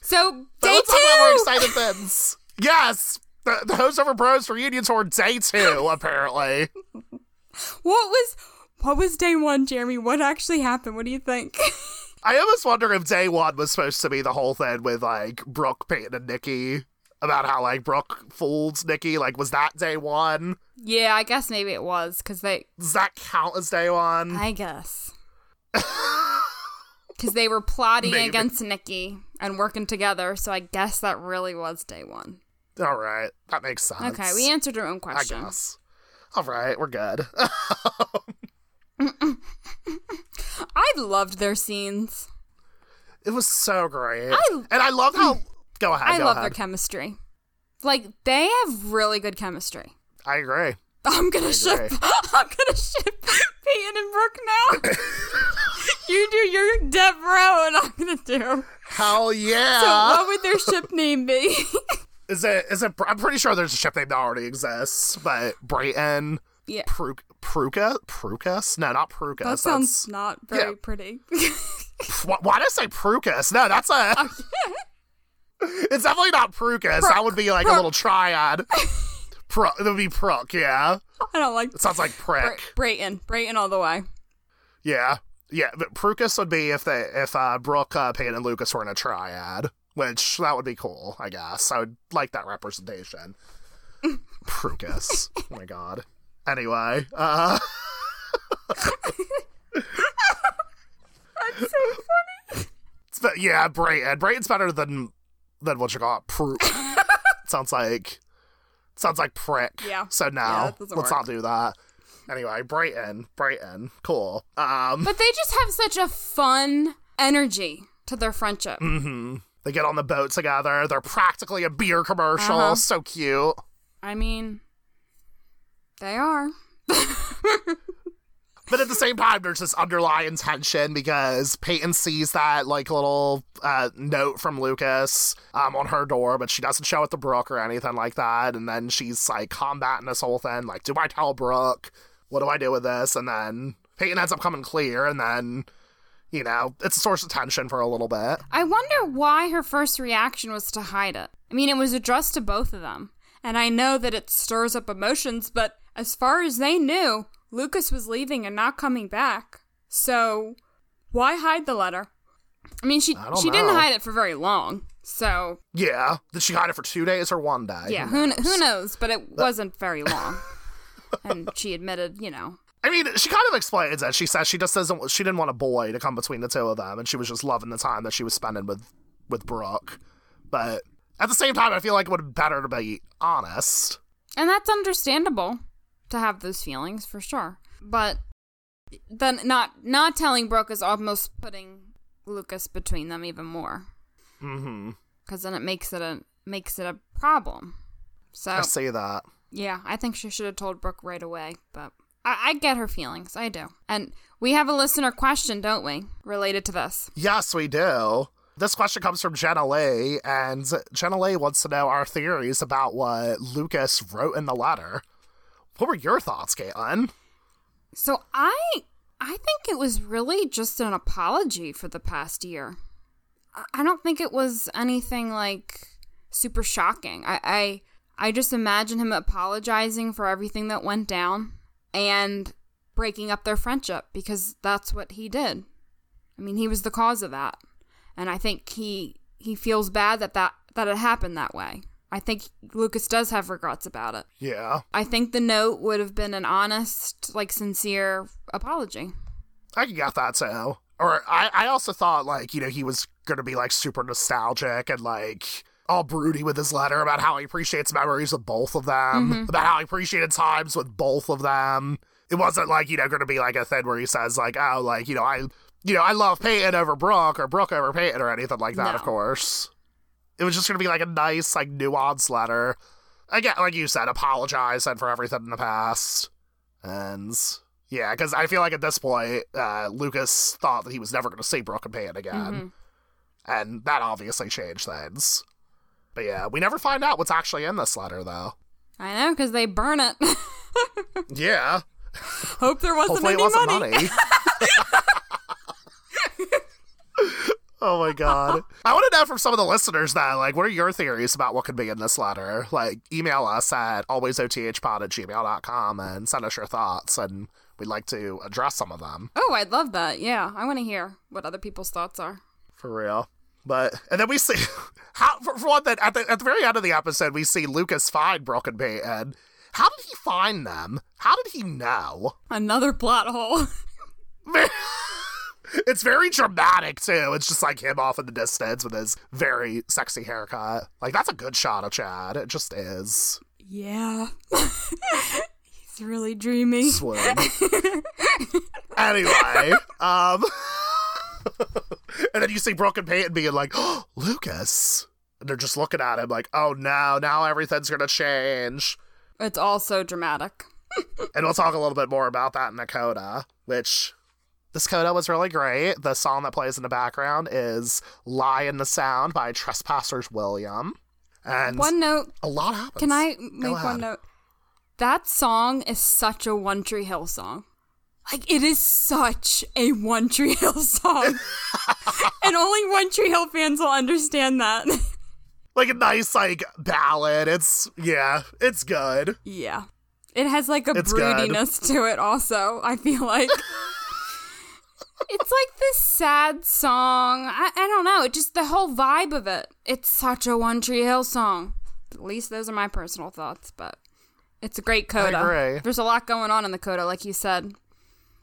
So, day 2. Talk about more exciting things. Yes. The Hoes Over Bros reunion tour day 2, apparently. What was day 1, Jeremy? What actually happened? What do you think? I almost wonder if day 1 was supposed to be the whole thing with, Brooke, Peyton, and Nikki, about how, Brooke fooled Nikki. Was that day 1? Yeah, I guess maybe it was, because they... Does that count as day 1? I guess. Because they were plotting against Nikki and working together, so I guess that really was day 1. All right. That makes sense. Okay, we answered our own question. I guess. all right, we're good. I loved their scenes. It was so great. And I love how... Go ahead, I love their chemistry. Like, they have really good chemistry. I agree. I'm gonna ship Peyton and Brooke now. You do your Dev Row, and I'm gonna do... Hell yeah. So what would their ship name be? Is it? I'm pretty sure there's a ship name that already exists, but Brayton... Yeah. Prucas? No, not Prucas. That sounds not very pretty. Why did I say Prucas? No, that's a... It's definitely not Prucas. That would be like a little triad. It would be Pruk, yeah. I don't like... It sounds like prick. Brayton. Brayton all the way. Yeah. Yeah, but Prucas would be if Brooke, Peyton, and Lucas were in a triad, which that would be cool, I guess. I would like that representation. Prucas. Oh my god. Anyway, That's so funny. But yeah, Brayton. Brayton's better than what you got. Sounds like prick. Yeah. So no, let's not do that. Anyway, Brayton, cool. But they just have such a fun energy to their friendship. Mm-hmm. They get on the boat together. They're practically a beer commercial. Uh-huh. So cute. I mean, they are. But at the same time, there's this underlying tension because Peyton sees that like little note from Lucas on her door, but she doesn't show it to Brooke or anything like that. And then she's like combating this whole thing, like, do I tell Brooke? What do I do with this? And then Peyton ends up coming clear, and then, you know, it's a source of tension for a little bit. I wonder why her first reaction was to hide it. I mean, it was addressed to both of them, and I know that it stirs up emotions, but as far as they knew, Lucas was leaving and not coming back. So why hide the letter? I mean, she didn't hide it for very long, so... Yeah. Did she hide it for 2 days or 1 day? Yeah, who knows? But it wasn't very long. And she admitted, you know... I mean, she kind of explains that. She says she didn't want a boy to come between the two of them, and she was just loving the time that she was spending with Brooke. But at the same time, I feel like it would be better to be honest. And that's understandable. To have those feelings, for sure. But then not telling Brooke is almost putting Lucas between them even more. Mm-hmm. Because then it makes it a problem. So I say that. Yeah, I think she should have told Brooke right away, but I get her feelings. I do. And we have a listener question, don't we, related to this? Yes, we do. This question comes from Jenna Lee, and Jenna Lee wants to know our theories about what Lucas wrote in the letter. What were your thoughts, Caitlin? So I think it was really just an apology for the past year. I don't think it was anything like super shocking. I just imagine him apologizing for everything that went down and breaking up their friendship because that's what he did. I mean, he was the cause of that. And I think he feels bad that it happened that way. I think Lucas does have regrets about it. Yeah. I think the note would have been an honest, like, sincere apology. I got that, so. Or I also thought, like, you know, he was going to be, like, super nostalgic and, like, all broody with his letter about how he appreciates memories with both of them, mm-hmm. about how he appreciated times with both of them. It wasn't, like, you know, going to be, like, a thing where he says, like, oh, like, you know, I love Peyton over Brooke or Brooke over Peyton or anything like that, of course. It was just going to be, like, a nice, like, nuanced letter. Again, like you said, apologizing for everything in the past. And, yeah, because I feel like at this point, Lucas thought that he was never going to see Brooke and Peyton again. Mm-hmm. And that obviously changed things. But, yeah, we never find out what's actually in this letter, though. I know, because they burn it. Yeah. Hope there wasn't any money. Oh my god. I want to know from some of the listeners, though, like, what are your theories about what could be in this letter? Like, email us at alwaysothpod@gmail.com and send us your thoughts, and we'd like to address some of them. Oh, I'd love that, yeah. I want to hear what other people's thoughts are. For real. But, and then we see, for one thing, at the very end of the episode, we see Lucas find Brooke and Peyton. How did he find them? How did he know? Another plot hole. It's very dramatic, too. It's just, like, him off in the distance with his very sexy haircut. Like, that's a good shot of Chad. It just is. Yeah. He's really dreamy. Swoon. Anyway, and then you see Brooke and Peyton being like, oh, Lucas. And they're just looking at him like, oh no, now everything's going to change. It's all so dramatic. And we'll talk a little bit more about that in the coda, which this coda was really great. The song that plays in the background is Lie in the Sound by Trespassers William. And one note. A lot happens. Can I make one note? That song is such a One Tree Hill song. Like, it is such a One Tree Hill song. And only One Tree Hill fans will understand that. Like a nice, like, ballad. It's good. Yeah. It has, like, a broodiness to it also, I feel like. It's like this sad song. I don't know. It just the whole vibe of it. It's such a One Tree Hill song. At least those are my personal thoughts, but it's a great coda. I agree. There's a lot going on in the coda, like you said.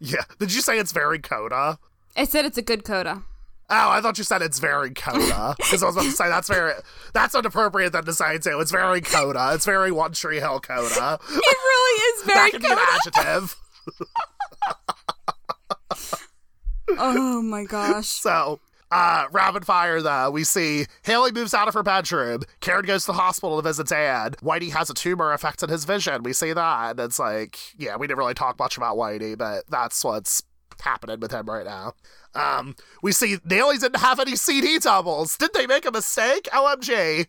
Yeah. Did you say it's very coda? I said it's a good coda. Oh, I thought you said it's very coda. Because I was about to say that's inappropriate then to say too. It's very coda. It's very One Tree Hill coda. It really is very coda. That can be an adjective. Oh my gosh. So, rapid fire though, we see Haley moves out of her bedroom, Karen goes to the hospital to visit Dad, Whitey has a tumor affecting his vision, we see that, and it's like, yeah, we didn't really talk much about Whitey, but that's what's happening with him right now. We see Nelly didn't have any CD doubles. Did they make a mistake? OMG.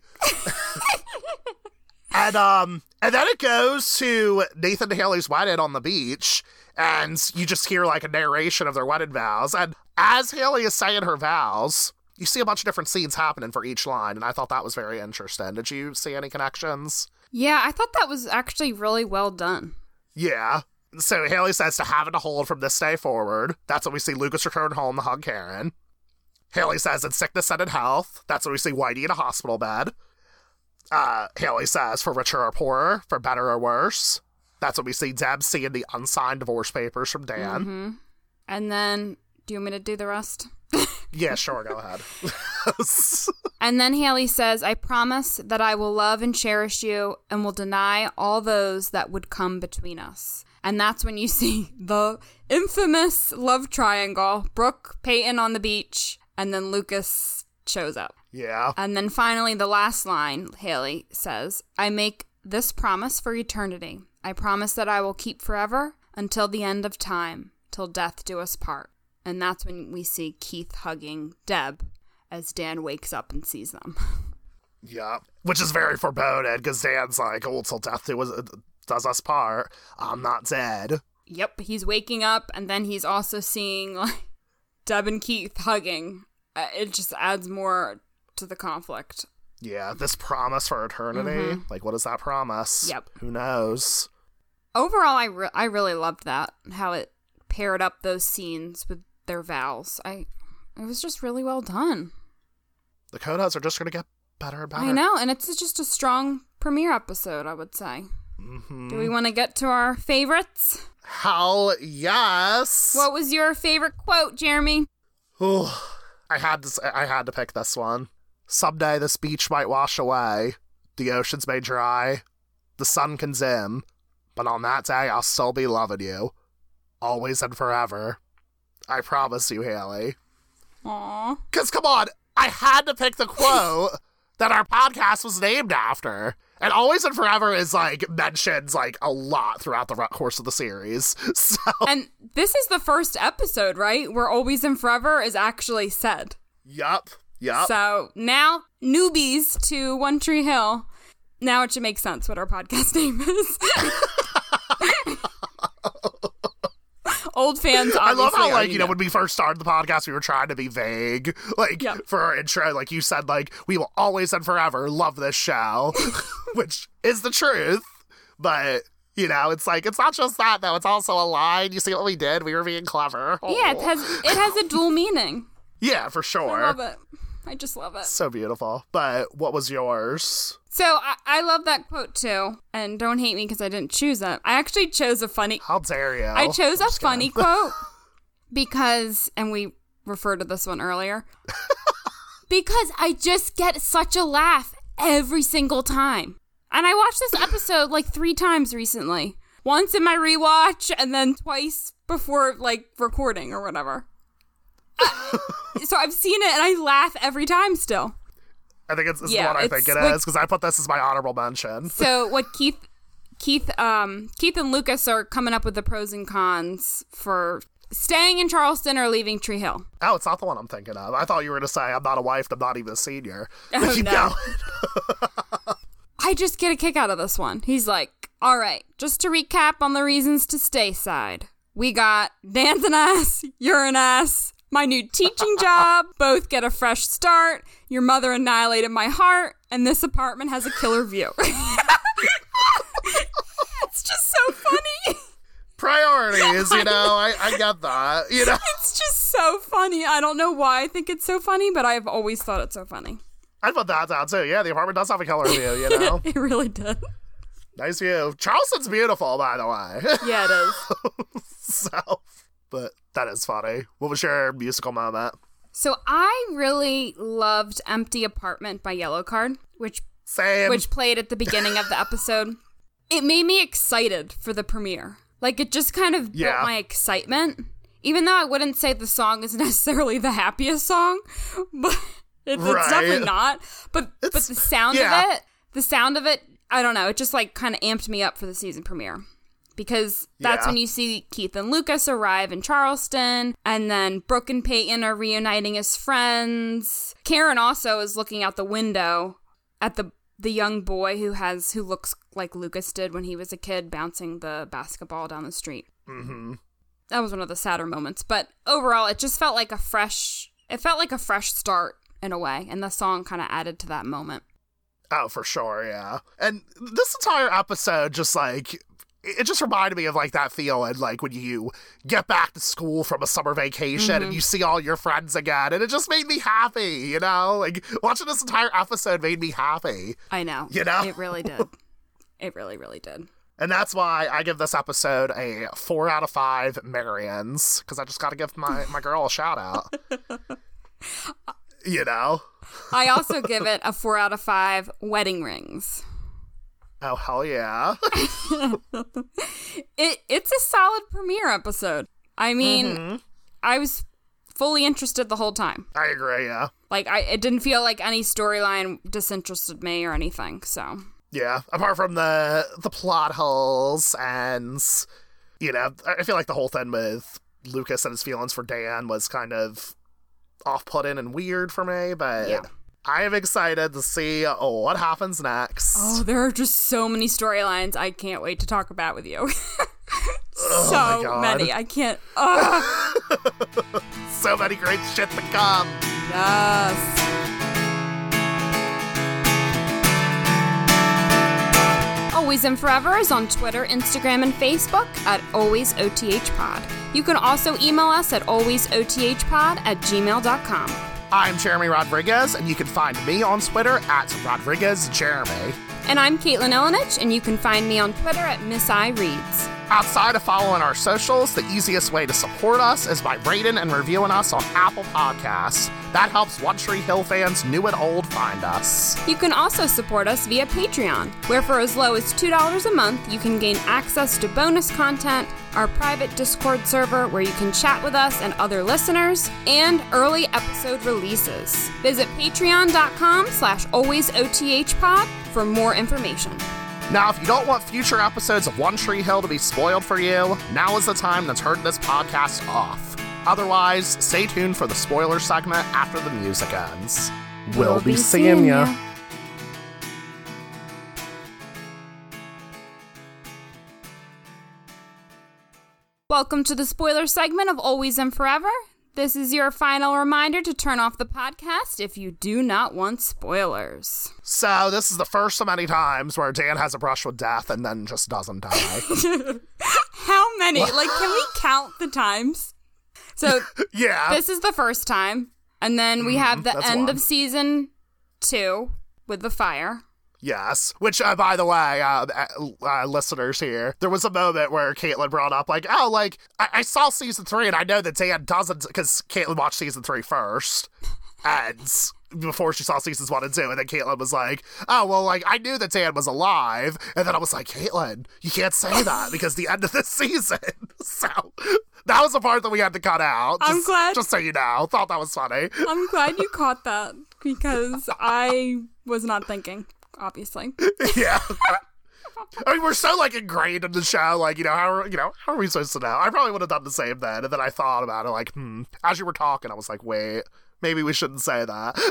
And then it goes to Nathan and Haley's wedding on the beach, and you just hear, like, a narration of their wedding vows. And as Haley is saying her vows, you see a bunch of different scenes happening for each line, and I thought that was very interesting. Did you see any connections? Yeah, I thought that was actually really well done. Yeah. So Haley says to have it to hold from this day forward. That's when we see Lucas return home to hug Karen. Haley says in sickness and in health. That's when we see Whitey in a hospital bed. Haley says for richer or poorer, for better or worse. That's when we see Deb seeing the unsigned divorce papers from Dan. Mm-hmm. And then, do you want me to do the rest? Yeah, sure, go ahead. And then Haley says, I promise that I will love and cherish you and will deny all those that would come between us. And that's when you see the infamous love triangle, Brooke, Peyton on the beach, and then Lucas shows up. Yeah. And then finally, the last line, Haley says, I make this promise for eternity. I promise that I will keep forever until the end of time, till death do us part. And that's when we see Keith hugging Deb as Dan wakes up and sees them. Yeah. Which is very foreboding because Dan's like, oh, till death do us part. I'm not dead. Yep, he's waking up, and then he's also seeing, like, Deb and Keith hugging. It just adds more to the conflict. Yeah, this promise for eternity. Mm-hmm. Like, what is that promise? Yep. Who knows? Overall, I really loved that, how it paired up those scenes with their vows. It was just really well done. The codas are just going to get better and better. I know, and it's just a strong premiere episode, I would say. Mm-hmm. Do we want to get to our favorites? Hell yes! What was your favorite quote, Jeremy? Oh, I had to pick this one. Someday this beach might wash away. The oceans may dry. The sun can dim. But on that day, I'll still be loving you. Always and forever. I promise you, Haley. Aww. Because, come on, I had to pick the quote that our podcast was named after. And Always and Forever is, like, mentioned, like, a lot throughout the course of the series. So. And this is the first episode, right, where Always and Forever is actually said. Yup. So now, newbies to One Tree Hill, now it should make sense what our podcast name is. Old fans, obviously. I love how, like, you know, when we first started the podcast, we were trying to be vague. Like, yep. For our intro, like, you said, like, we will always and forever love this show, which is the truth. But, you know, it's like, it's not just that, though. It's also a line. You see what we did? We were being clever. Oh. Yeah, it has a dual meaning. Yeah, for sure. I love it. I just love it. So beautiful. But what was yours? So I love that quote too. And don't hate me because I didn't choose it. I actually chose a funny. How dare you? I chose a funny quote because, and we referred to this one earlier, because I just get such a laugh every single time. And I watched this episode like 3 times recently. once in my rewatch and then twice before like recording or whatever. So I've seen it and I laugh every time still. I think it's the one I think it is, because I put this as my honorable mention. So what Keith and Lucas are coming up with the pros and cons for staying in Charleston or leaving Tree Hill. Oh, it's not the one I'm thinking of. I thought you were going to say, I'm not a wife, I'm not even a senior. Oh, no. I just get a kick out of this one. He's like, all right, just to recap on the reasons to stay side. We got Dan's an ass, you're an ass, my new teaching job, both get a fresh start, your mother annihilated my heart, and this apartment has a killer view. It's just so funny. Priorities, you know, I get that, you know. It's just so funny. I don't know why I think it's so funny, but I've always thought it's so funny. I put that down too. Yeah, the apartment does have a killer view, you know. It really does. Nice view. Charleston's beautiful, by the way. Yeah, it is. So, but that is funny. What was your musical moment? So I really loved Empty Apartment by Yellow Card, which played at the beginning of the episode. It made me excited for the premiere. Like, it just kind of built my excitement, even though I wouldn't say the song is necessarily the happiest song, but it's definitely not. But the sound of it, I don't know, it just like kind of amped me up for the season premiere, because that's when you see Keith and Lucas arrive in Charleston, and then Brooke and Peyton are reuniting as friends. Karen also is looking out the window at the young boy who looks like Lucas did when he was a kid, bouncing the basketball down the street. Mm-hmm. That was one of the sadder moments, but overall, it just felt like a fresh start in a way, and the song kind of added to that moment. Oh, for sure, yeah. And this entire episode just like, it just reminded me of like that feeling like when you get back to school from a summer vacation and you see all your friends again, and it just made me happy, you know? Like, watching this entire episode made me happy. I know. You know? It really did. It really, really did. And that's why I give this episode a 4 out of 5 Marions, because I just got to give my girl a shout out. You know? I also give it a 4 out of 5 wedding rings. Oh, hell yeah. It's a solid premiere episode. I mean, I was fully interested the whole time. I agree, yeah. Like, it didn't feel like any storyline disinterested me or anything, so. Yeah, apart from the plot holes and, you know, I feel like the whole thing with Lucas and his feelings for Dan was kind of off-putting and weird for me, but yeah. I am excited to see what happens next. Oh, there are just so many storylines I can't wait to talk about with you. So many. I can't. So many great shit to come. Yes. Always and Forever is on Twitter, Instagram, and Facebook at AlwaysOTHPod. You can also email us at alwaysothpod@gmail.com. I'm Jeremy Rodriguez, and you can find me on Twitter at RodriguezJeremy. And I'm Caitlin Illenich, and you can find me on Twitter at MissIReads. Outside of following our socials, the easiest way to support us is by rating and reviewing us on Apple Podcasts. That helps One Tree Hill fans new and old find us. You can also support us via Patreon, where for as low as $2 a month, you can gain access to bonus content, our private Discord server where you can chat with us and other listeners, and early episode releases. Visit patreon.com/alwaysothpod for more information. Now, if you don't want future episodes of One Tree Hill to be spoiled for you, now is the time to turn this podcast off. Otherwise, stay tuned for the spoiler segment after the music ends. We'll be seeing ya. Welcome to the spoiler segment of Always and Forever. This is your final reminder to turn off the podcast if you do not want spoilers. So this is the first of many times where Dan has a brush with death and then just doesn't die. How many? What? Like, can we count the times? So yeah, this is the first time. And then we have the end of season 2 with the fire. Yes, which, by the way, listeners here, there was a moment where Caitlin brought up, like, oh, like, I saw season 3, and I know that Dan doesn't, because Caitlin watched season 3 first. ends before she saw seasons 1 and 2. And then Caitlin was like, oh, well, like, I knew that Dan was alive. And then I was like, Caitlin, you can't say that because the end of this season. So that was the part that we had to cut out. I'm glad. Just so you know. Thought that was funny. I'm glad you caught that because I was not thinking, obviously. Yeah. I mean, we're so, like, ingrained in the show, like, how are we supposed to know? I probably would have done the same then, and then I thought about it, like, as you were talking, I was like, wait, maybe we shouldn't say that.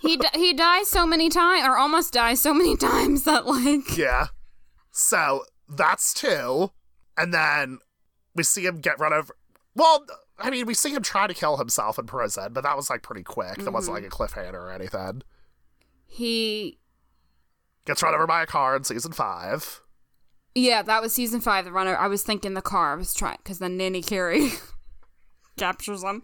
He dies so many times, or almost dies so many times that, like... Yeah. So, that's 2, and then we see him get run over... Well, I mean, we see him try to kill himself in prison, but that was, like, pretty quick. That wasn't, like, a cliffhanger or anything. He... gets run over by a car in season 5. Yeah, that was season 5. The runner. I was thinking the car. I was trying because then Nanny Keri captures him.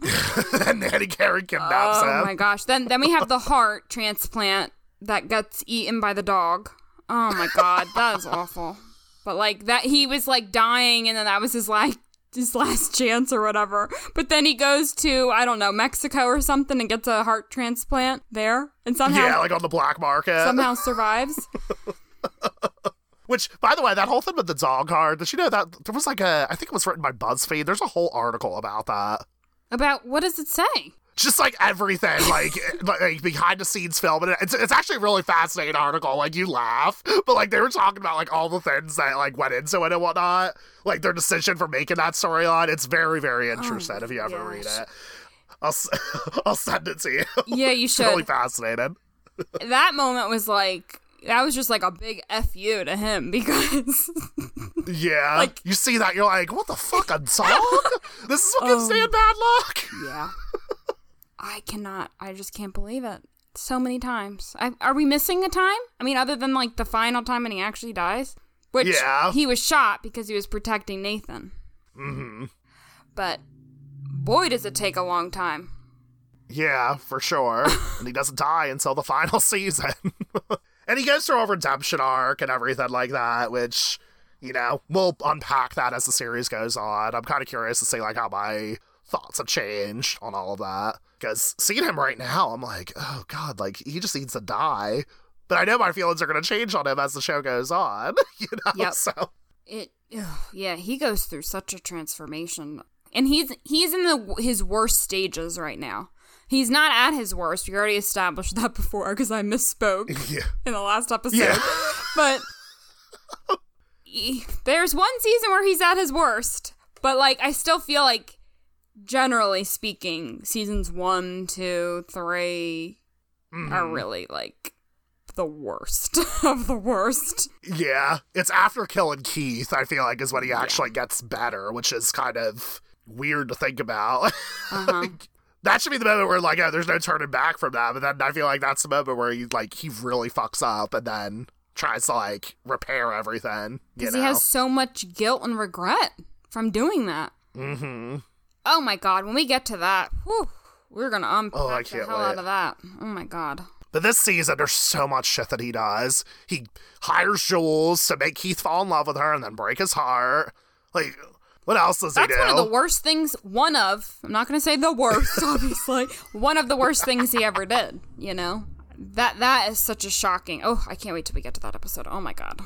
And Nanny Keri kidnaps him. Oh my gosh! Then we have the heart transplant that gets eaten by the dog. Oh my god, that was awful. But like that, he was like dying, and then that was his last chance or whatever. But then he goes to Mexico or something and gets a heart transplant there. And somehow, yeah, like on the black market. Somehow survives. Which, by the way, that whole thing with the dog card, did you know that there was like I think it was written by BuzzFeed. There's a whole article about that. About what does it say? Just like everything, like like behind the scenes film. And it's actually a really fascinating article. Like you laugh, but like they were talking about like all the things that like went into it and whatnot. Like their decision for making that storyline. It's very, very interesting if you ever read it. I'll send it to you. Yeah, you should. Really fascinated. That moment was like, that was just like a big F you to him because. Yeah. Like, you see that, you're like, what the fuck, a song? This is what gives Dan bad luck? Yeah. I just can't believe it. So many times. Are we missing a time? I mean, other than like the final time when he actually dies, which he was shot because he was protecting Nathan. Mm-hmm. But. Boy, does it take a long time. Yeah, for sure. And he doesn't die until the final season. And he goes through a redemption arc and everything like that, which, we'll unpack that as the series goes on. I'm kind of curious to see, like, how my thoughts have changed on all of that. Because seeing him right now, I'm like, oh, God, like, he just needs to die. But I know my feelings are going to change on him as the show goes on, Yep. So. He goes through such a transformation. And he's in his worst stages right now. He's not at his worst. We already established that before because I misspoke in the last episode. Yeah. But there's one season where he's at his worst. But, like, I still feel like, generally speaking, seasons 1, 2, 3 are really, like, the worst of the worst. Yeah. It's after killing Keith, I feel like, is when he actually gets better, which is kind of... weird to think about. Uh-huh. That should be the moment where like, oh, there's no turning back from that. But then I feel like that's the moment where he really fucks up and then tries to like repair everything. Because he has so much guilt and regret from doing that. Mm-hmm. Oh my god, when we get to that, whew, we're gonna unpack out of that. Oh my god. But this season, there's so much shit that he does. He hires Jules to make Keith fall in love with her and then break his heart. Like. What else does he do? That's one of the worst things, I'm not going to say the worst, obviously, one of the worst things he ever did, That is such a shocking, I can't wait till we get to that episode, oh my god.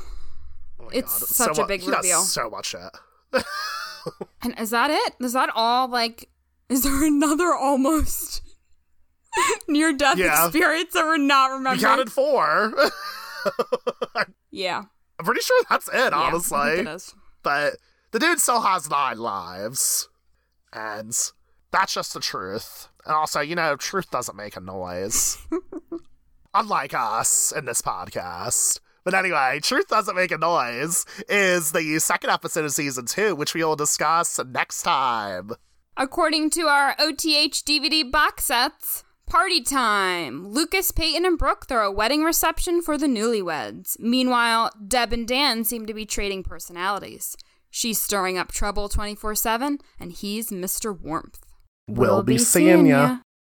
Oh my god. It's such a big reveal. So much shit. And is that it? Is that all, like, is there another almost near-death experience that we're not remembering? We counted 4. Yeah. I'm pretty sure that's it, honestly. I think it is. But... the dude still has 9 lives, and that's just the truth. And also, truth doesn't make a noise. Unlike us in this podcast. But anyway, Truth Doesn't Make a Noise is the second episode of season 2, which we will discuss next time. According to our OTH DVD box sets, party time. Lucas, Peyton, and Brooke throw a wedding reception for the newlyweds. Meanwhile, Deb and Dan seem to be trading personalities. She's stirring up trouble 24/7, and he's Mr. Warmth. We'll be seeing ya.